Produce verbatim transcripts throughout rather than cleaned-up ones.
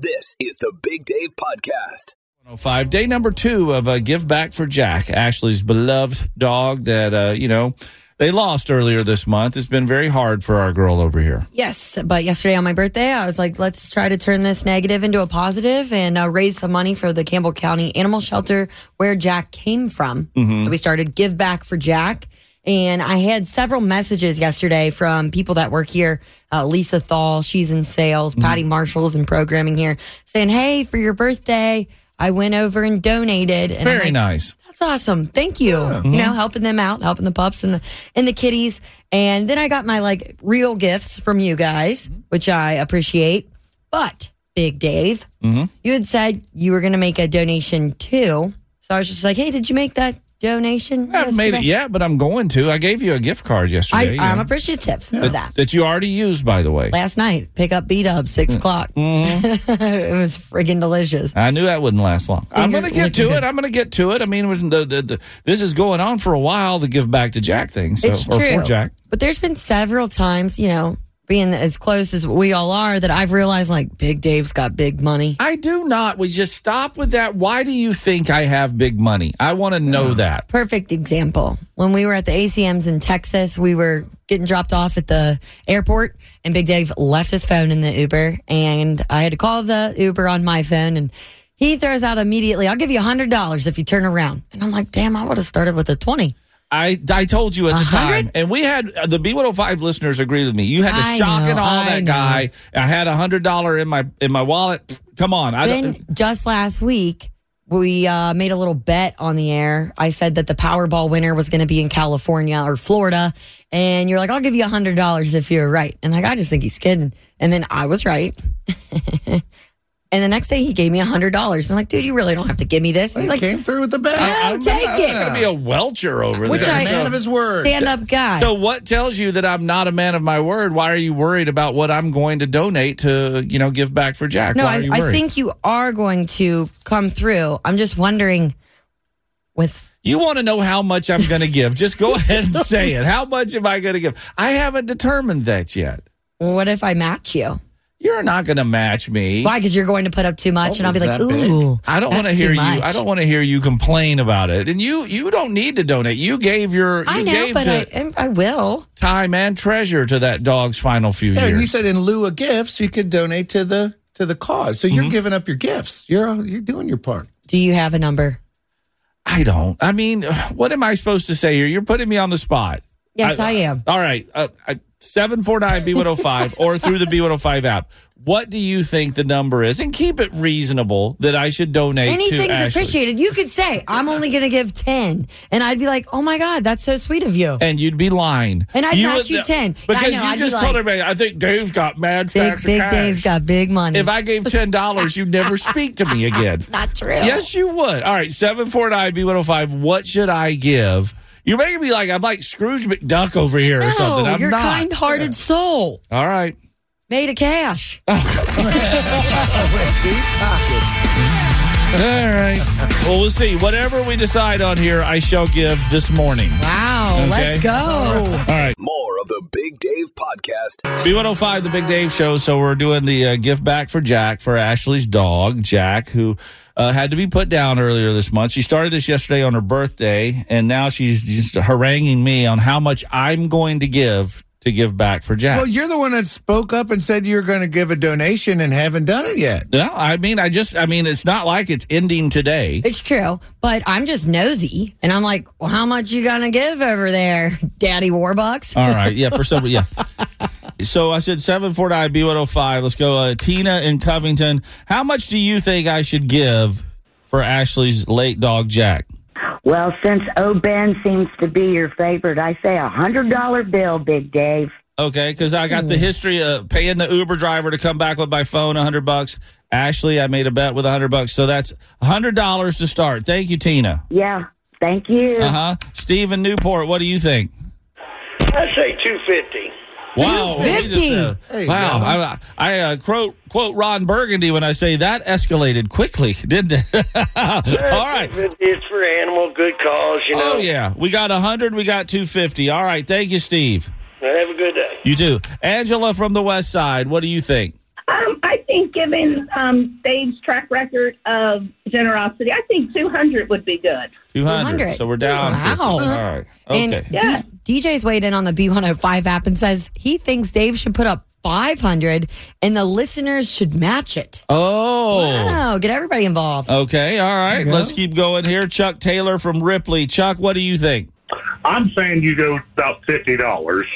This is the Big Dave Podcast. one oh five, day number two of uh, Give Back for Jack, Ashley's beloved dog that, uh, you know, they lost earlier this month. It's been very hard for our girl over here. Yes, but yesterday on my birthday, I was like, let's try to turn this negative into a positive and uh, raise some money for the Campbell County Animal Shelter where Jack came from. Mm-hmm. So we started Give Back for Jack. And I had several messages yesterday from people that work here. Uh, Lisa Thall, she's in sales. Patty Marshall's in programming here, saying, hey, for your birthday, I went over and donated. And Very like, nice. That's awesome. Thank you. Yeah. You know, helping them out, helping the pups and the, and the kitties. And then I got my, like, real gifts from you guys, which I appreciate. But, Big Dave, mm-hmm. you had said you were going to make a donation, too. So I was just like, hey, did you make that donation? I haven't made it yet, but I'm going to. I gave you a gift card yesterday. I, I'm know. appreciative yeah. of that. That you already used, by the way. Last night, pick up B-Dubs, six mm. o'clock. Mm-hmm. It was friggin' delicious. I knew that wouldn't last long. Finger I'm going to get to good. it. I'm going to get to it. I mean, when the, the, the, this is going on for a while, the Give Back to Jack thing. So, it's or true. For Jack. But there's been several times, you know, being as close as we all are, that I've realized, like, Big Dave's got big money. I do not. We just stop with that. Why do you think I have big money? I want to know yeah. that. Perfect example. When we were at the A C Ms in Texas, we were getting dropped off at the airport, and Big Dave left his phone in the Uber, and I had to call the Uber on my phone, and he throws out immediately, I'll give you one hundred dollars if you turn around. And I'm like, damn, I would have started with a twenty. I, I told you at the one hundred? Time, and we had the B one oh five listeners agree with me. You had to I shock know, and awe that know. guy. I had a hundred dollar in my in my wallet. Come on. Then I, just last week we uh, made a little bet on the air. I said that the Powerball winner was going to be in California or Florida, and you're like, I'll give you a hundred dollars if you're right. And like, I just think he's kidding. And then I was right. And the next day, he gave me one hundred dollars. I'm like, dude, you really don't have to give me this. He's he like, came through with the bag. I'll take it. It's going to be a welcher over Which there. Which a man of his word. Stand-up guy. So what tells you that I'm not a man of my word? Why are you worried about what I'm going to donate to, you know, Give Back for Jack? No, Why I, are you worried? I think you are going to come through. I'm just wondering with... You want to know how much I'm going to give. Just go ahead and say it. How much am I going to give? I haven't determined that yet. Well, what if I match you? You're not going to match me. Why? Because you're going to put up too much, oh, and I'll be like, ooh. Big? I don't want to hear you. I don't want to hear you complain about it. And you, you don't need to donate. You gave your. You I know, gave but the, I, I will. Time and treasure to that dog's final few yeah, years. And you said in lieu of gifts, you could donate to the to the cause. So you're mm-hmm. giving up your gifts. You're you're doing your part. Do you have a number? I don't. I mean, what am I supposed to say here? You're putting me on the spot. Yes, I, I am. All right. Uh, I, seven four nine B one oh five or through the B one oh five app. What do you think the number is? And keep it reasonable that I should donate Anything's to Anything's appreciated. You could say, I'm only going to give ten. And I'd be like, oh, my God, that's so sweet of you. And you'd be lying. And I'd you match would, you ten. Because I know, you I'd just told like, everybody, I think Dave's got mad facts Big, big cash. Dave's got big money. If I gave ten dollars, you'd never speak to me again. It's not true. Yes, you would. All right, seven four nine B one oh five, what should I give? You're making me like I'm like Scrooge McDuck over here no, or something. I'm your not. Your kind-hearted yeah. soul. All right. Made of cash. With deep pockets. All right. Well, we'll see. Whatever we decide on here, I shall give this morning. Wow. Okay? Let's go. All right. All right. More of the Big Dave Podcast. B one oh five, the Big Dave Show. So we're doing the uh, Give Back for Jack, for Ashley's dog, Jack, who... Uh, had to be put down earlier this month. She started this yesterday on her birthday, and now she's just haranguing me on how much I'm going to give to Give Back for Jack. Well, you're the one that spoke up and said you're going to give a donation and haven't done it yet. No, I mean, I just, I mean, it's not like it's ending today. It's true, but I'm just nosy, and I'm like, well, how much you going to give over there, Daddy Warbucks? All right, yeah, for some, yeah. So I said seven four nine B one oh five. Let's go. Uh, Tina in Covington. How much do you think I should give for Ashley's late dog, Jack? Well, since O Ben seems to be your favorite, I say a one hundred dollar bill, Big Dave. Okay, because I got the history of paying the Uber driver to come back with my phone, one hundred bucks, Ashley, I made a bet with one hundred bucks, so that's one hundred dollars to start. Thank you, Tina. Yeah, thank you. Uh-huh. Steve in Newport, what do you think? I say two fifty. Wow. two fifty. Just, uh, wow. I, I uh, quote, quote Ron Burgundy when I say that escalated quickly, didn't it? All right. It's for animal good cause, you know. Oh, yeah. We got one hundred. We got two fifty. All right. Thank you, Steve. Have a good day. You too. Angela from the West Side, what do you think? Um, I think given um, Dave's track record of generosity, I think two hundred would be good. two hundred. two hundred. So we're down. Wow. fifty. All right. Okay. And yeah. D- DJ's weighed in on the B one oh five app and says he thinks Dave should put up five hundred and the listeners should match it. Oh. Wow. Get everybody involved. Okay. All right. Let's keep going here. Chuck Taylor from Ripley. Chuck, what do you think? I'm saying you go about fifty dollars.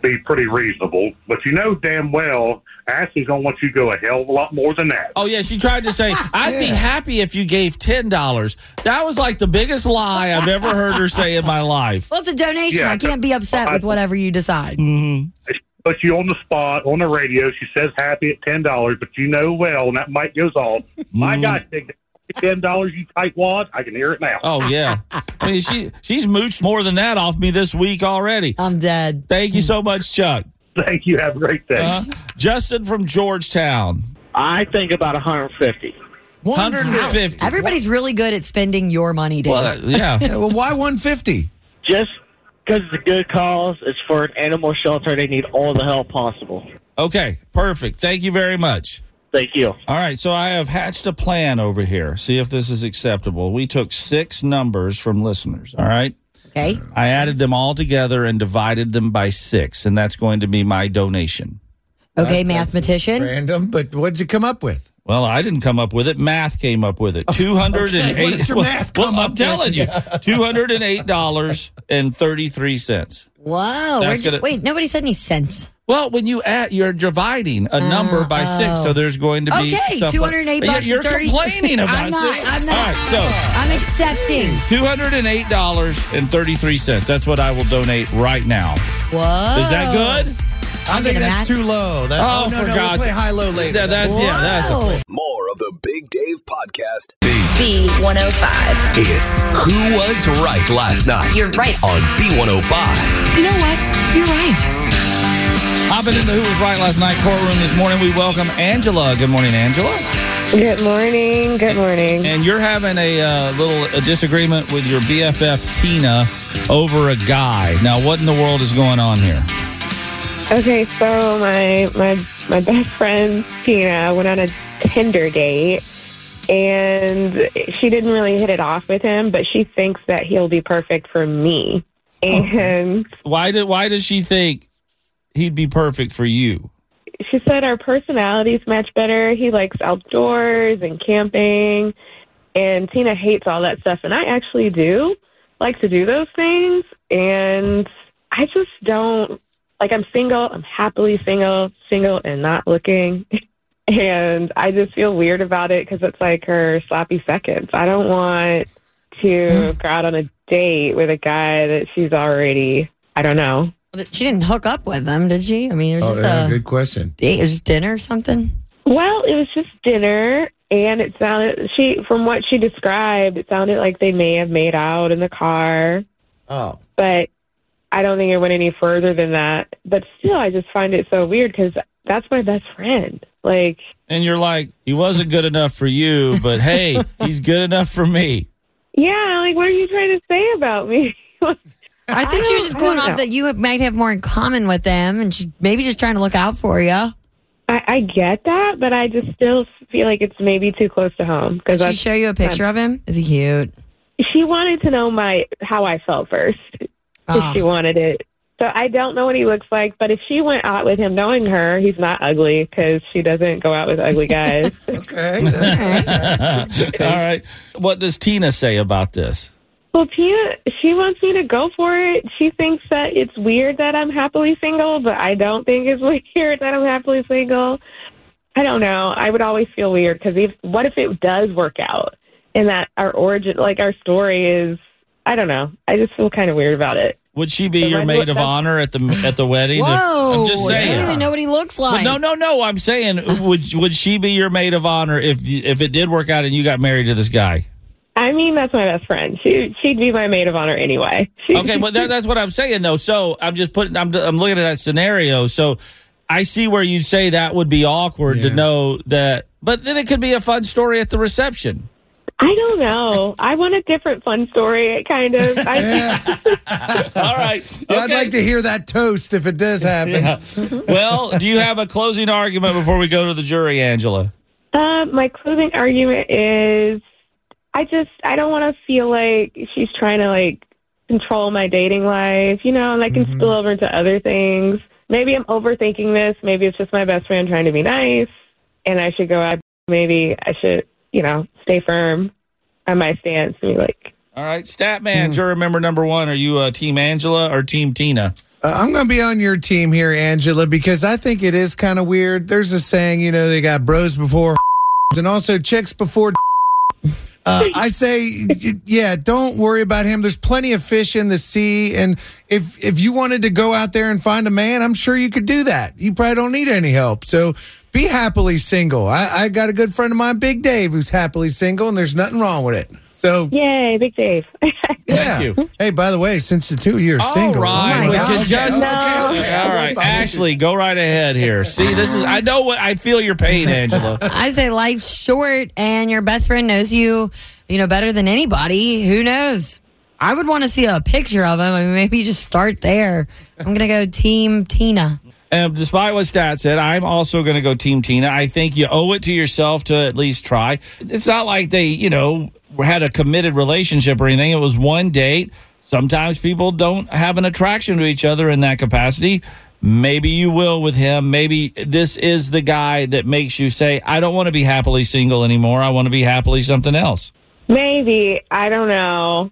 Be pretty reasonable, but you know damn well Ashley's gonna want you to go a hell of a lot more than that. Oh yeah, she tried to say I'd yeah. be happy if you gave ten dollars. That was like the biggest lie I've ever heard her say in my life. Well, it's a donation. Yeah, I can't be upset I, with whatever you decide. Mm-hmm. But you on the spot on the radio. She says happy at ten dollars, but you know well, and that mic goes off. My God, ten dollars, you tightwad. I can hear it now. Oh yeah, I mean she she's mooched more than that off me this week already. I'm dead. Thank you so much, Chuck. Thank you. Have a great day. Uh, Justin from Georgetown. I think about one hundred fifty. one hundred fifty. Everybody's really good at spending your money, Dave. Well, yeah. Well, why one hundred fifty? Just because it's a good cause. It's for an animal shelter. They need all the help possible. Okay, perfect. Thank you very much. Thank you. All right, so I have hatched a plan over here. See if this is acceptable. We took six numbers from listeners, all right? Okay. I added them all together and divided them by six, and that's going to be my donation. Okay, uh, mathematician. Random, but what'd you come up with? Well, I didn't come up with it. Math came up with it. two hundred eight dollars. Okay. What did your math well, come well, up I'm telling with? You, two hundred eight dollars and thirty-three cents. Wow. That's gonna, you, wait, nobody said any cents. Well, when you add, you're dividing a uh, number by oh. six, so there's going to be okay, something. two hundred eight bucks. You're thirty complaining about I'm not, it. I'm not. All right, so I'm accepting two hundred eight dollars and thirty-three cents. That's what I will donate right now. Whoa, is that good? I, I think that's too low. That, oh, oh no, for no, God's we'll play high-low later. That, that's Whoa. yeah, that's a play. More of the Big Dave Podcast. B one oh five. It's Who Was Right Last Night. You're right on B one oh five. You know what? You're right. Hopping into Who Was Right Last Night courtroom this morning, we welcome Angela. Good morning, Angela. Good morning. Good morning. And you're having a uh, little a disagreement with your B F F, Tina, over a guy. Now, what in the world is going on here? Okay, so my my, my best friend, Tina, went on a Tinder date, and she didn't really hit it off with him, but she thinks that he'll be perfect for me. And oh. Why did, why does she think he'd be perfect for you? She said our personalities match better. He likes outdoors and camping, and Tina hates all that stuff. And I actually do like to do those things, and I just don't. Like, I'm single. I'm happily single, single and not looking. And I just feel weird about it because it's like her sloppy seconds. I don't want to go out on a date with a guy that she's already, I don't know. She didn't hook up with them, did she? I mean, it was oh, just yeah, a good question. Date. It was just dinner or something? Well, it was just dinner, and it sounded, she from what she described, it sounded like they may have made out in the car. Oh. But I don't think it went any further than that. But still, I just find it so weird because that's my best friend. Like, and you're like, he wasn't good enough for you, but hey, he's good enough for me. Yeah, like, what are you trying to say about me? I think I she was just going off that you might have more in common with them, and she maybe just trying to look out for you. I, I get that, but I just still feel like it's maybe too close to home. Did she show you a picture I'm, of him? Is he cute? She wanted to know my how I felt first. Oh. If she wanted it. So I don't know what he looks like, but if she went out with him knowing her, he's not ugly because she doesn't go out with ugly guys. Okay. All right. What does Tina say about this? Well, Tina, she wants me to go for it. She thinks that it's weird that I'm happily single, but I don't think it's weird that I'm happily single. I don't know. I would always feel weird because if, what if it does work out and that our origin, like our story is, I don't know. I just feel kind of weird about it. Would she be the your maid of honor at the at the wedding? Whoa! I'm just saying. I don't even know what he looks like. But no, no, no. I'm saying, would would she be your maid of honor if if it did work out and you got married to this guy? I mean, that's my best friend. She she'd be my maid of honor anyway. She, okay, but that, that's what I'm saying though. So I'm just putting. I'm I'm looking at that scenario. So I see where you say that would be awkward yeah. to know that, but then it could be a fun story at the reception. I don't know. I want a different fun story, kind of. I All right. Okay. I'd like to hear that toast if it does happen. Yeah. Well, do you have a closing argument before we go to the jury, Angela? Uh, my closing argument is I just, I don't want to feel like she's trying to, like, control my dating life, you know, and I can mm-hmm. spill over into other things. Maybe I'm overthinking this. Maybe it's just my best friend trying to be nice, and I should go out. Maybe I should... you know, stay firm on my stance and be like... All right, Statman, mm. jury member number one, are you uh, Team Angela or Team Tina? Uh, I'm going to be on your team here, Angela, because I think it is kind of weird. There's a saying, you know, they got bros before and also chicks before... Uh, I say, yeah, don't worry about him. There's plenty of fish in the sea, and if if you wanted to go out there and find a man, I'm sure you could do that. You probably don't need any help, so be happily single. I, I got a good friend of mine, Big Dave, who's happily single, and there's nothing wrong with it. So yay, Big Dave. Yeah. Thank you. Hey, by the way, since the two years single, right, oh God, just, okay, okay, okay, all right, Ashley, go right ahead here. See, this is I know what I feel your pain, Angela. I say life's short, and your best friend knows you, you know, better than anybody. Who knows? I would want to see a picture of him. I mean, maybe just start there. I'm gonna go Team Tina. And despite what Stat said, I'm also going to go Team Tina. I think you owe it to yourself to at least try. It's not like they, you know, had a committed relationship or anything. It was one date. Sometimes people don't have an attraction to each other in that capacity. Maybe you will with him. Maybe this is the guy that makes you say, I don't want to be happily single anymore. I want to be happily something else. Maybe. I don't know.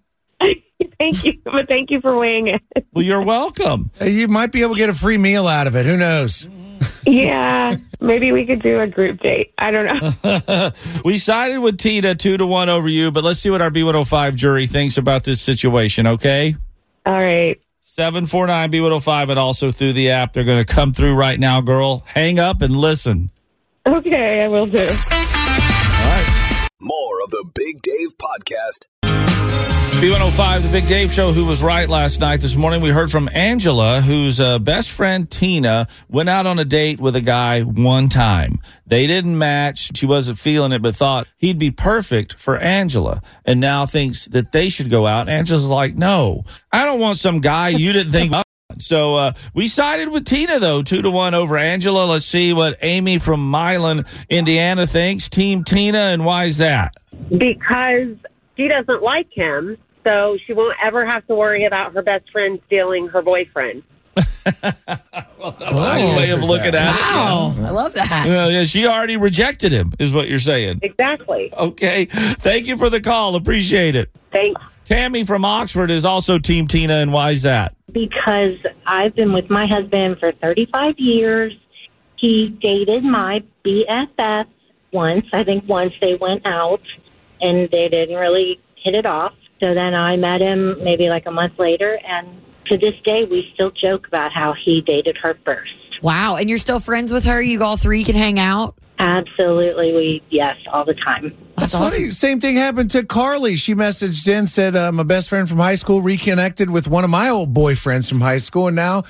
Thank you, but thank you for weighing in. Well, you're welcome. You might be able to get a free meal out of it. Who knows? Yeah, maybe we could do a group date. I don't know. We sided with Tina two to one over you, but let's see what our B one oh five jury thinks about this situation, okay? All right. seven four nine B one oh five, and also through the app. They're going to come through right now, girl. Hang up and listen. Okay, I will do. All right. More of the Big Dave Podcast. B one oh five, the Big Dave Show. Who was right last night? This morning we heard from Angela, whose uh, best friend Tina went out on a date with a guy one time. They didn't match. She wasn't feeling it, but thought he'd be perfect for Angela, and now thinks that they should go out. Angela's like, no, I don't want some guy you didn't think about. So uh, we sided with Tina, though, two to one over Angela. Let's see what Amy from Milan, Indiana thinks. Team Tina, and why is that? Because she doesn't like him. So she won't ever have to worry about her best friend stealing her boyfriend. Well, that's oh, a way of looking that. At it. Wow, yeah. I love that. Uh, yeah, she already rejected him, is what you're saying. Exactly. Okay. Thank you for the call. Appreciate it. Thanks. Tammy from Oxford is also Team Tina, and why is that? Because I've been with my husband for thirty-five years. He dated my B F F once. I think once they went out, and they didn't really hit it off. So then I met him maybe like a month later, and to this day, we still joke about how he dated her first. Wow, and you're still friends with her? You all three can hang out? Absolutely, we, yes, all the time. That's, That's awesome. Funny. Same thing happened to Carly. She messaged in, said, uh, my best friend from high school reconnected with one of my old boyfriends from high school, and now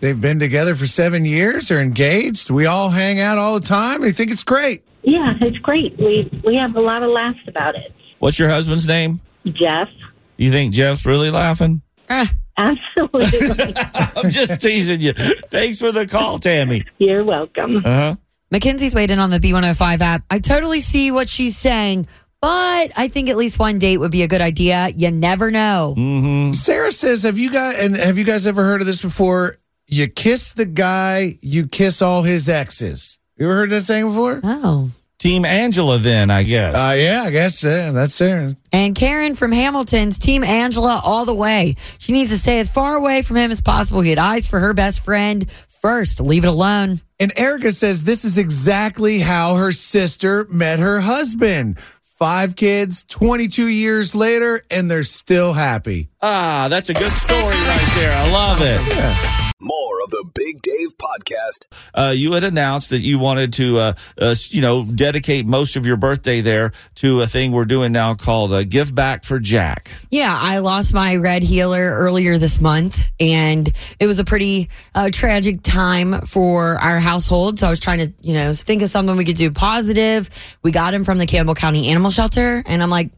they've been together for seven years, they're engaged, we all hang out all the time, they think it's great. Yeah, it's great. We, we have a lot of laughs about it. What's your husband's name? Jeff. You think Jeff's really laughing? Uh, absolutely. I'm just teasing you. Thanks for the call, Tammy. You're welcome. Uh-huh. Mackenzie's weighed in on the B one oh five app. I totally see what she's saying, but I think at least one date would be a good idea. You never know. Mm-hmm. Sarah says, "Have you got and have you guys ever heard of this before? You kiss the guy, you kiss all his exes." You ever heard that saying before? Oh. Team Angela, then, I guess. Uh, yeah, I guess uh, that's it. And Karen from Hamilton's Team Angela all the way. She needs to stay as far away from him as possible. Get eyes for her best friend first. Leave it alone. And Erica says this is exactly how her sister met her husband. five kids, twenty-two years later, and they're still happy. Ah, that's a good story right there. I love it. Yeah. More of the Big Dave Podcast. Uh, you had announced that you wanted to, uh, uh, you know, dedicate most of your birthday there to a thing we're doing now called uh, Give Back for Jack. Yeah, I lost my red healer earlier this month, and it was a pretty uh, tragic time for our household. So I was trying to, you know, think of something we could do positive. We got him from the Campbell County Animal Shelter, and I'm like,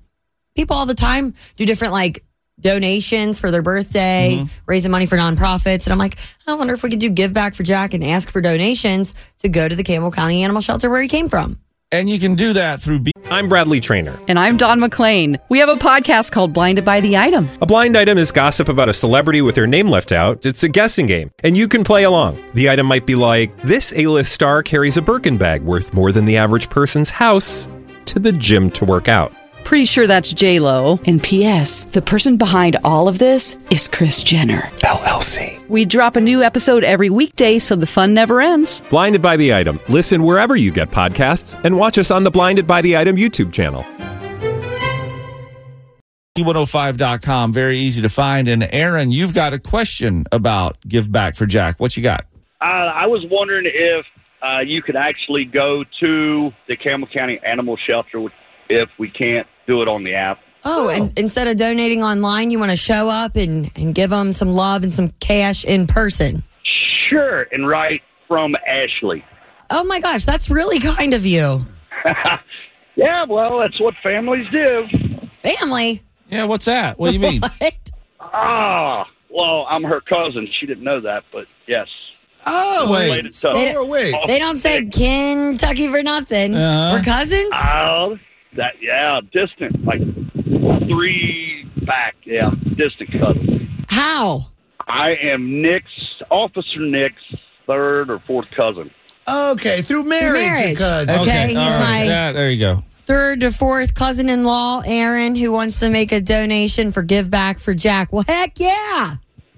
people all the time do different, like, donations for their birthday, mm-hmm. raising money for nonprofits. And I'm like, I wonder if we could do Give Back for Jack and ask for donations to go to the Campbell County Animal Shelter where he came from. And you can do that through... B- I'm Bradley Trainer, and I'm Don McClain. We have a podcast called Blinded by the Item. A blind item is gossip about a celebrity with their name left out. It's a guessing game, and you can play along. The item might be like, this A-list star carries a Birkin bag worth more than the average person's house to the gym to work out. Pretty sure that's J-Lo. And P S the person behind all of this is Kris Jenner, L L C. We drop a new episode every weekday so the fun never ends. Blinded by the Item. Listen wherever you get podcasts and watch us on the Blinded by the Item YouTube channel. B one oh five dot com, very easy to find. And Aaron, you've got a question about Give Back for Jack. What you got? Uh, I was wondering if uh, you could actually go to the Campbell County Animal Shelter with, if we can't do it on the app. Oh, and instead of donating online, you want to show up and, and give them some love and some cash in person. Sure, and right from Ashley. Oh, my gosh, that's really kind of you. Yeah, well, that's what families do. Family? Yeah, what's that? What do you mean? Ah, well, I'm her cousin. She didn't know that, but yes. Oh, wait. They don't, wait. They don't say Kentucky for nothing. Uh, We're cousins? Oh, that, yeah, distant, like three back, yeah, distant cousin. How? I am Nick's, Officer Nick's third or fourth cousin. Okay, through marriage. Marriage. Okay, okay, he's right. my yeah, there you go. Third to fourth cousin-in-law, Aaron, who wants to make a donation for Give Back for Jack. Well, heck yeah.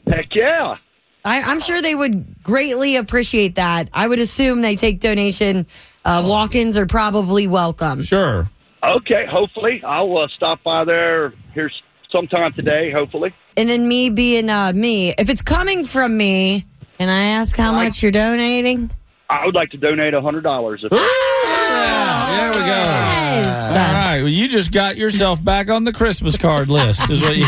Heck yeah. I, I'm sure they would greatly appreciate that. I would assume they take donation. Uh, walk-ins are probably welcome. Sure. Okay, hopefully. I'll uh, stop by there here sometime today, hopefully. And then me being uh, me, if it's coming from me, can I ask how I, much you're donating? I would like to donate one hundred dollars. If- ah, yeah, there we go. Yes. All right, well, you just got yourself back on the Christmas card list. Is what you-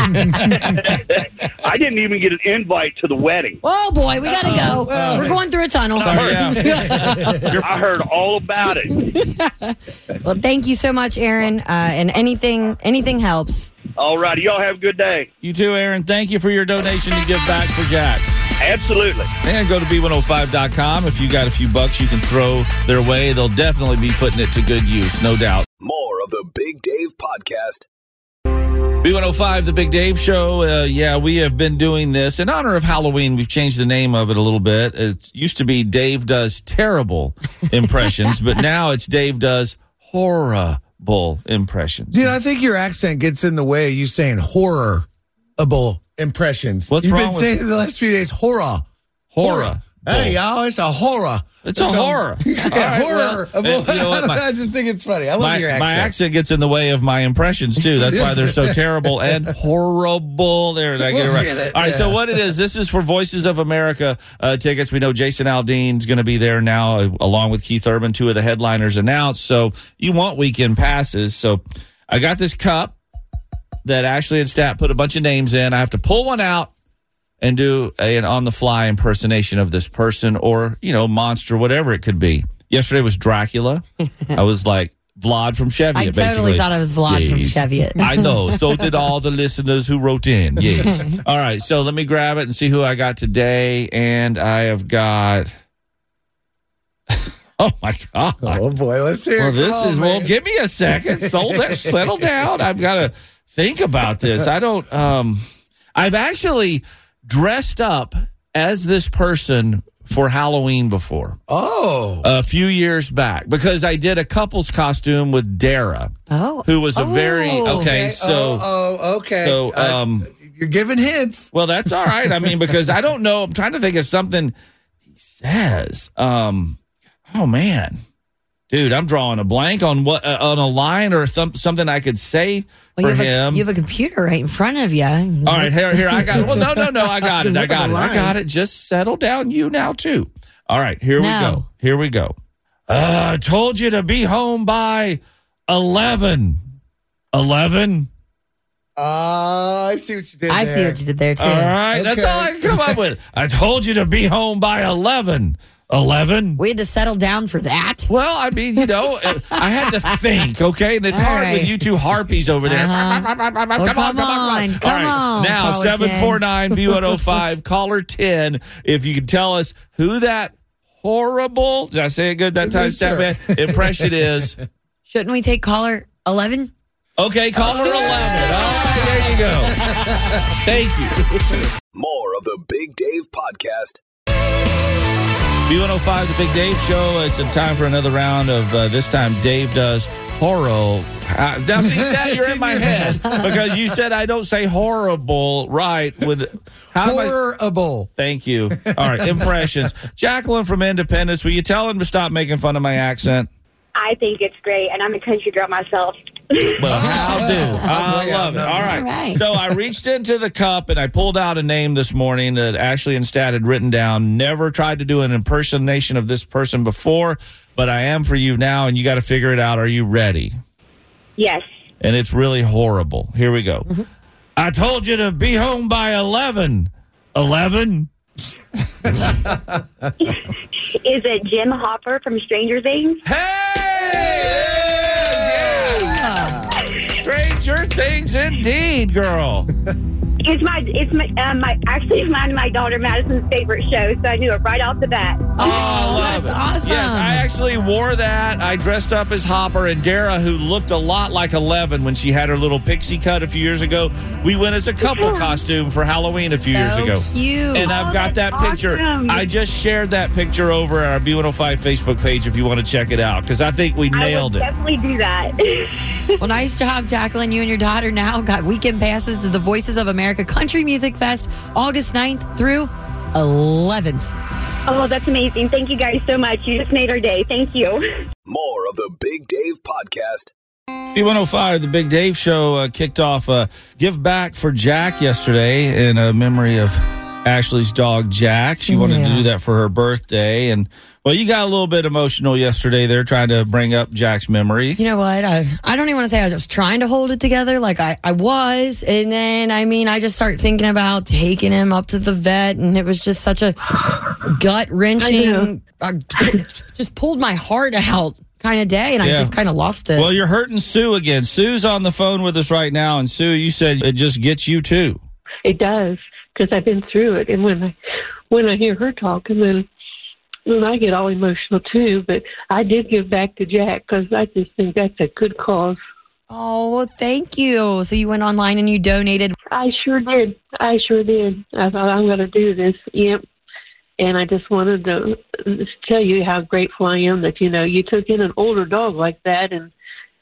I didn't even get an invite to the wedding. Oh, boy, we got to go. Uh, We're going through a tunnel. I heard, I heard all about it. Well, thank you so much, Aaron, uh, and anything anything helps. All right, y'all have a good day. You too, Aaron. Thank you for your donation to Give Back for Jack. Absolutely. And go to B one oh five dot com. If you got a few bucks you can throw their way, they'll definitely be putting it to good use, no doubt. More of the Big Dave Podcast. B one oh five, the Big Dave Show. Uh, yeah, we have been doing this in honor of Halloween. We've changed the name of it a little bit. It used to be Dave Does Terrible Impressions, but now it's Dave Does Horrible Impressions. Dude, I think your accent gets in the way of you saying horrible impressions. What's You've wrong been with saying it the last few days, horror. Horror. horror. Hey, y'all, it's a horror. It's a horror. Yeah, right, horror. Well, it, you know what, my, I just think it's funny. I love my, your accent. My accent gets in the way of my impressions, too. That's why they're so terrible and horrible. There, did I get it right? All right, yeah. So what it is, this is for Voices of America uh, tickets. We know Jason Aldean's going to be there now, uh, along with Keith Urban, two of the headliners announced. So you want weekend passes. So I got this cup that Ashley and Stat put a bunch of names in. I have to pull one out and do a, an on-the-fly impersonation of this person or, you know, monster, whatever it could be. Yesterday was Dracula. I was like Vlad from Chevy. I basically. totally thought it was Vlad yes. from Chevy. I know. So did all the listeners who wrote in. Yes. All right. So let me grab it and see who I got today. And I have got... Oh, my God. Oh, boy. Let's hear well, it. This is... Man. Well, give me a second. So let's settle down. I've got to think about this. I don't... Um, I've actually... dressed up as this person for Halloween before. Oh. A few years back. Because I did a couple's costume with Dara. Oh. Who was a oh. very, okay, okay. so. Oh, oh, okay. So, um. Uh, you're giving hints. Well, that's all right. I mean, because I don't know. I'm trying to think of something he says. Um. Oh, man. Dude, I'm drawing a blank on what uh, on a line or some, something I could say well, for you him. A, you have a computer right in front of you. All right, here, here, I got it. Well, no, no, no, I got it. I got it. I got it. Just settle down, you now, too. All right, here no. we go. Here we go. Uh, I told you to be home by eleven. eleven? Uh, I see what you did I there. I see what you did there, too. All right, okay. That's all I can come up with. I told you to be home by eleven. eleven? We had to settle down for that. Well, I mean, you know, I had to think, okay? That's all hard right. with you two harpies over there. Uh-huh. Come, oh, on, come on, come on. Come all right. on now, seven four nine B one oh five, caller ten. If you can tell us who that horrible, did I say it good that time, Statman? Sure. Impression is. Shouldn't we take caller eleven? Okay, caller oh, eleven. Yeah. All right, there you go. Thank you. More of the Big Dave Podcast. B one oh five, the Big Dave Show. It's time for another round of uh, this time Dave does horrible. Uh, now, see, Stat, you're in my head because you said I don't say horrible right. With, how horrible. I, thank you. All right, impressions. Jacqueline from Independence, will you tell him to stop making fun of my accent? I think it's great, and I'm a country girl myself. Well, how do. I love it. All right. All right. So I reached into the cup, and I pulled out a name this morning that Ashley and Stat had written down. Never tried to do an impersonation of this person before, but I am for you now, and you got to figure it out. Are you ready? Yes. And it's really horrible. Here we go. Mm-hmm. I told you to be home by eleven. eleven? Is it Jim Hopper from Stranger Things? Hey! Stranger Things, indeed, girl. It's my, it's my, um, my actually mine and my daughter Madison's favorite show, so I knew it right off the bat. Oh, oh that's it. Awesome! Yes, I actually wore that. I dressed up as Hopper, and Dara, who looked a lot like Eleven when she had her little pixie cut a few years ago, we went as a couple yeah. costume for Halloween a few so years ago. Cute! And oh, I've got that awesome. Picture. I just shared that picture over at our B one oh five Facebook page if you want to check it out because I think we nailed I would it. Definitely do that. Well, nice job, Jacqueline. You and your daughter now got weekend passes to the Voices of America Country Music Fest, August ninth through eleventh. Oh, that's amazing. Thank you guys so much. You just made our day. Thank you. More of the Big Dave Podcast. B one oh five, the Big Dave Show, uh, kicked off a give back for Jack yesterday in a memory of Ashley's dog, Jack. She wanted yeah. to do that for her birthday. And, well, you got a little bit emotional yesterday there trying to bring up Jack's memory. You know what? I, I don't even want to say I was trying to hold it together. Like, I, I was. And then, I mean, I just start thinking about taking him up to the vet. And it was just such a gut-wrenching, uh, just pulled my heart out kind of day. And yeah. I just kind of lost it. Well, you're hurting Sue again. Sue's on the phone with us right now. And, Sue, you said it just gets you, too. It does. Because I've been through it, and when I when I hear her talk, and then when I get all emotional too. But I did give back to Jack because I just think that's a good cause. Oh, well, thank you. So you went online and you donated. I sure did. I sure did. I thought I'm going to do this. Yep. And I just wanted to tell you how grateful I am that you know you took in an older dog like that, and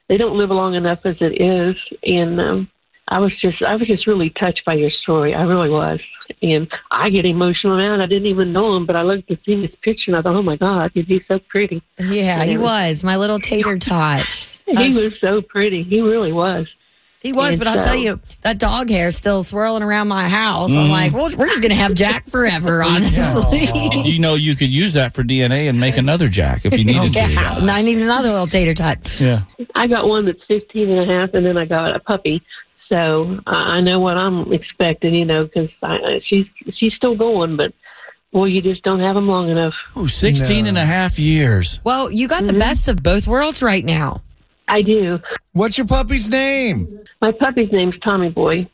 they don't live long enough as it is, and. Um, I was just I was just really touched by your story. I really was. And I get emotional now, and I didn't even know him, but I looked at his picture, and I thought, oh, my God, he's so pretty. Yeah, and he was. My little tater tot. He was, was so pretty. He really was. He was, and but so, I'll tell you, that dog hair is still swirling around my house. Mm-hmm. I'm like, well, we're just going to have Jack forever, honestly. Yeah. You know, you could use that for D N A and make another Jack if you needed yeah, to. Yeah, I need another little tater tot. Yeah. I got one that's fifteen and a half, and then I got a puppy. So uh, I know what I'm expecting, you know, because she's she's still going, but, boy, you just don't have them long enough. Ooh, sixteen no. and a half years. Well, you got mm-hmm. the best of both worlds right now. I do. What's your puppy's name? My puppy's name's Tommy Boy,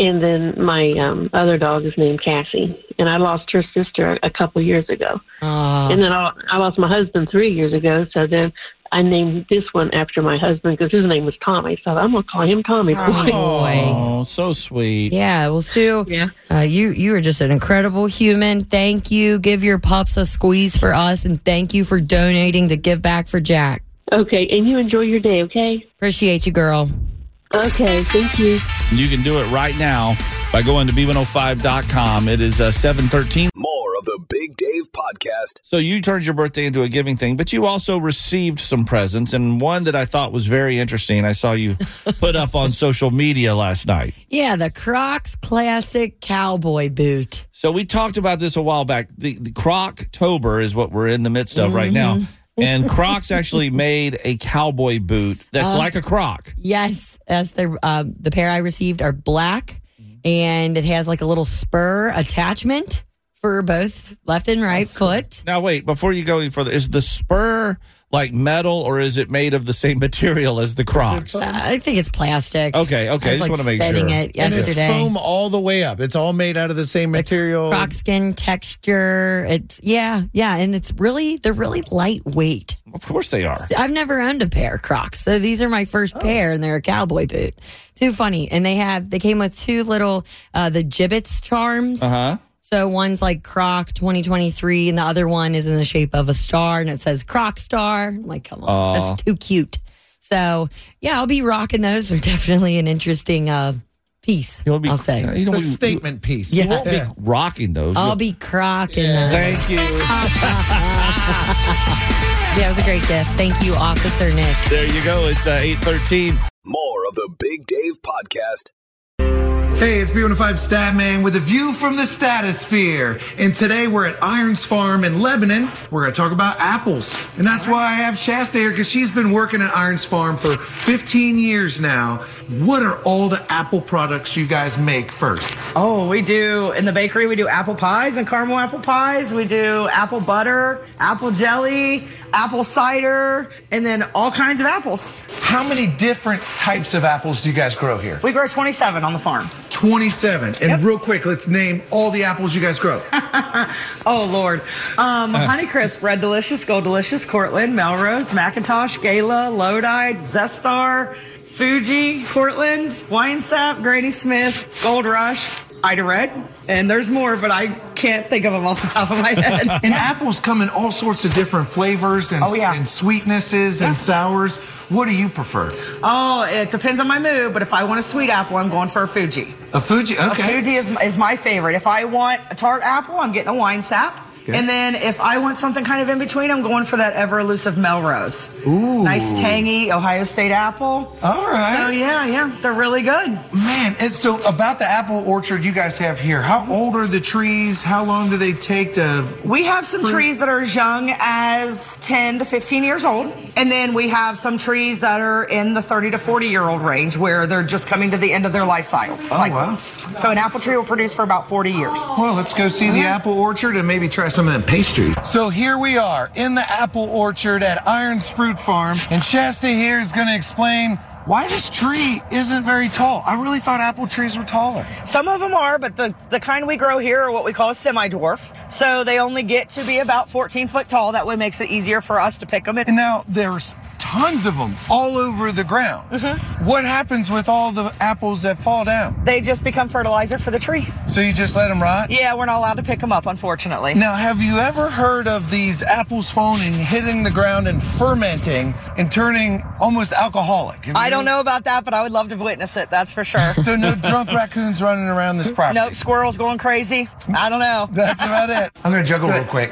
and then my um, other dog is named Cassie, and I lost her sister a couple years ago. Uh. And then I, I lost my husband three years ago, so then... I named this one after my husband because his name was Tommy, so I'm going to call him Tommy. Oh, so sweet. Yeah, well, Sue, yeah. Uh, you, you are just an incredible human. Thank you. Give your pups a squeeze for us, and thank you for donating to Give Back for Jack. Okay, and you enjoy your day, okay? Appreciate you, girl. Okay, thank you. You can do it right now by going to B one oh five dot com. It is uh, seven thirteen. More. the Big Dave Podcast. So you turned your birthday into a giving thing, but you also received some presents, and one that I thought was very interesting I saw you put up on social media last night. Yeah, the Crocs Classic Cowboy Boot. So we talked about this a while back. The, the Croctober is what we're in the midst of mm-hmm. right now. And Crocs actually made a cowboy boot that's um, like a Croc. Yes. That's the, um, the pair I received are black, and it has like a little spur attachment for both left and right foot. Now, wait, before you go any further, is the spur like metal, or is it made of the same material as the Crocs? Uh, I think it's plastic. Okay, okay. I, was, I just like, want to make sure. It and it's foam all the way up. It's all made out of the same the material. Croc skin texture. It's yeah, yeah, and it's really they're really lightweight. Of course they are. I've never owned a pair of Crocs, so these are my first oh. pair, and they're a cowboy boot. Too funny, and they have they came with two little uh, the gibbets charms. Uh huh. So one's like Croc twenty twenty-three, and the other one is in the shape of a star, and it says Croc Star. I'm like, come on, aww, that's too cute. So, yeah, I'll be rocking those. They're definitely an interesting uh, piece, be, I'll say. You know, it's a statement piece. Yeah. You won't yeah. be rocking those. I'll be crocking yeah. those. Thank you. Yeah, it was a great gift. Thank you, Officer Nick. There you go. It's uh, eight thirteen. More of the Big Dave Podcast. Hey, it's B one oh five Statman with a view from the Statosphere. And today we're at Irons Farm in Lebanon. We're going to talk about apples. And that's why I have Shasta here, because she's been working at Irons Farm for fifteen years now. What are all the apple products you guys make first? Oh, we do, in the bakery, we do apple pies and caramel apple pies. We do apple butter, apple jelly, apple cider, and then all kinds of apples. How many different types of apples do you guys grow here? We grow twenty-seven on the farm. twenty-seven. And yep. real quick, let's name all the apples you guys grow. Oh, Lord. Um, uh. Honeycrisp, Red Delicious, Gold Delicious, Cortland, Melrose, McIntosh, Gala, Lodi, Zestar, Fuji, Cortland, Winesap, Granny Smith, Gold Rush, Ida Red, and there's more, but I can't think of them off the top of my head. And apples come in all sorts of different flavors and, oh, yeah. and sweetnesses yeah. and sours. What do you prefer? Oh, it depends on my mood, but if I want a sweet apple, I'm going for a Fuji. A Fuji, okay. A Fuji is, is my favorite. If I want a tart apple, I'm getting a Winesap. Okay. And then if I want something kind of in between, I'm going for that ever-elusive Melrose. Ooh. Nice, tangy Ohio State apple. All right. So, yeah, yeah, they're really good. Man, and so about the apple orchard you guys have here, how old are the trees? How long do they take to... We have some fruit? trees that are as young as ten to fifteen years old. And then we have some trees that are in the thirty to forty-year-old range where they're just coming to the end of their life cycle. Oh, cycle. wow. So an apple tree will produce for about forty years. Well, let's go see mm-hmm. the apple orchard and maybe try some of them pastries. So here we are in the apple orchard at Irons Fruit Farm, and Shasta here is going to explain why this tree isn't very tall. I really thought apple trees were taller. Some of them are, but the, the kind we grow here are what we call a semi-dwarf. So they only get to be about fourteen foot tall. That way makes it easier for us to pick them. And now there's tons of them all over the ground. Mm-hmm. What happens with all the apples that fall down? They just become fertilizer for the tree. So you just let them rot? Yeah, we're not allowed to pick them up, unfortunately. Now, have you ever heard of these apples falling and hitting the ground and fermenting and turning almost alcoholic? I don't know about that, but I would love to witness it, that's for sure. So no drunk raccoons running around this property? Nope, squirrels going crazy. I don't know. That's about it. I'm going to juggle real quick.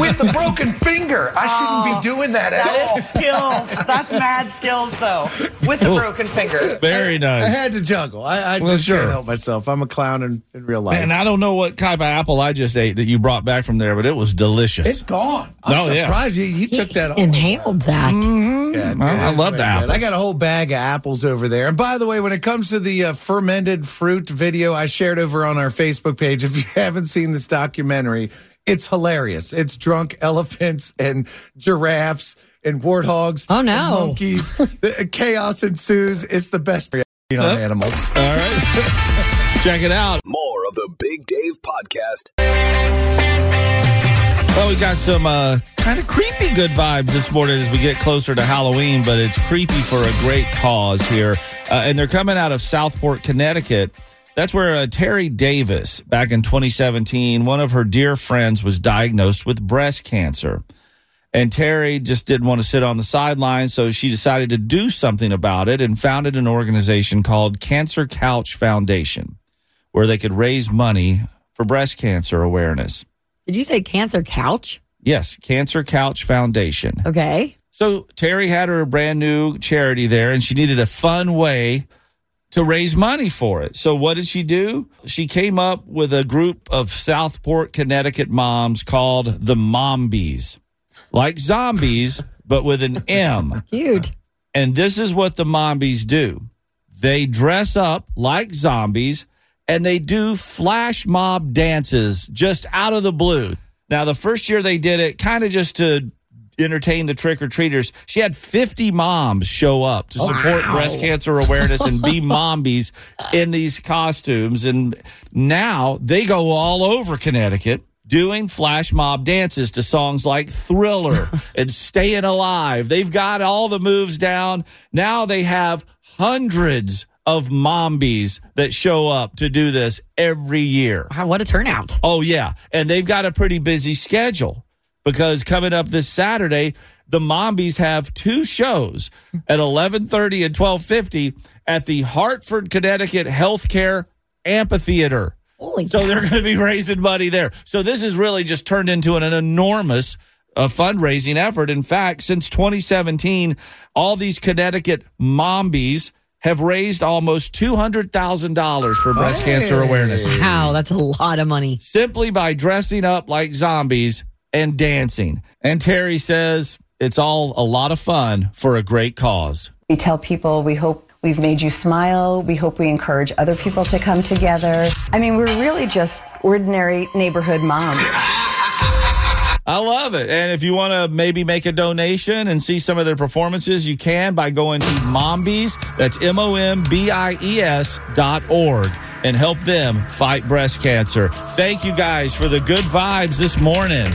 With a broken finger. I shouldn't oh. be doing that. That, that is skills. That's mad skills, though, with a broken finger. Very nice. I had to juggle. I, I well, just sure. can't help myself. I'm a clown in, in real life. And I don't know what type of apple I just ate that you brought back from there, but it was delicious. It's gone. I'm oh, surprised yeah. you, you took that. Inhaled that. Mm-hmm. Yeah, dude, I, I love that. I got a whole bag of apples over there. And by the way, when it comes to the uh, fermented fruit video I shared over on our Facebook page, if you haven't seen this documentary, it's hilarious. It's drunk elephants and giraffes and warthogs oh, no. and monkeys. The chaos ensues. It's the best on you know, oh. animals. All right. Check it out. More of the Big Dave Podcast. Well, we got some uh, kind of creepy good vibes this morning as we get closer to Halloween, but it's creepy for a great cause here. Uh, and they're coming out of Southport, Connecticut. That's where uh, Terry Davis, back in twenty seventeen, one of her dear friends was diagnosed with breast cancer. And Terry just didn't want to sit on the sidelines, so she decided to do something about it and founded an organization called Cancer Couch Foundation, where they could raise money for breast cancer awareness. Did you say Cancer Couch? Yes, Cancer Couch Foundation. Okay. So Terry had her brand new charity there, and she needed a fun way to raise money for it. So what did she do? She came up with a group of Southport, Connecticut moms called the Mombies. Like zombies, but with an M. Cute. And this is what the Mombies do. They dress up like zombies, and they do flash mob dances just out of the blue. Now, the first year they did it kind of just to entertain the trick-or-treaters. She had fifty moms show up to support wow. breast cancer awareness and be Mombies in these costumes. And now they go all over Connecticut doing flash mob dances to songs like Thriller and Stayin' Alive. They've got all the moves down. Now they have hundreds of Mombies that show up to do this every year. Wow, what a turnout. Oh, yeah. And they've got a pretty busy schedule, because coming up this Saturday, the Mombies have two shows at eleven thirty and twelve fifty at the Hartford, Connecticut Healthcare Amphitheater. Holy so God. They're going to be raising money there. So this has really just turned into an, an enormous uh, fundraising effort. In fact, since twenty seventeen, all these Connecticut Mombies have raised almost two hundred thousand dollars for breast hey. cancer awareness. Wow, that's a lot of money. Simply by dressing up like zombies and dancing. And Terry says it's all a lot of fun for a great cause. We tell people we hope we've made you smile. We hope we encourage other people to come together. I mean, we're really just ordinary neighborhood moms. I love it. And if you want to maybe make a donation and see some of their performances, you can by going to Mombies. That's M-O-M-B-I-E-S dot org. And help them fight breast cancer. Thank you guys for the good vibes this morning.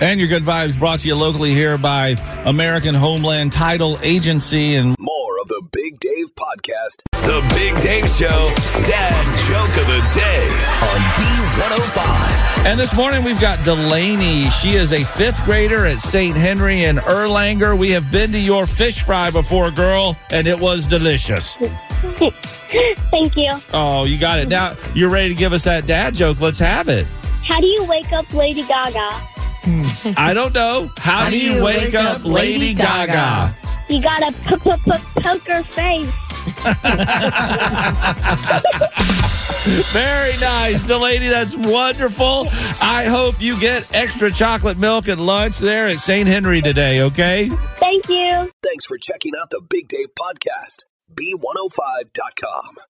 And your good vibes brought to you locally here by American Homeland Title Agency and more of the Big Dave Podcast. The Big Dave Show, Dad Joke of the Day on B one oh five. And this morning we've got Delaney. She is a fifth grader at Saint Henry in Erlanger. We have been to your fish fry before, girl, and it was delicious. Thank you. Oh, you got it. Now you're ready to give us that dad joke. Let's have it. How do you wake up Lady Gaga? I don't know. How, How do you, you wake, wake up, up Lady Gaga? Gaga? You got a p- p- p- poker face. Very nice, Delaney. That's wonderful. I hope you get extra chocolate milk at lunch there at Saint Henry today, okay? Thank you. Thanks for checking out the Big Dave Podcast. B one oh five dot com.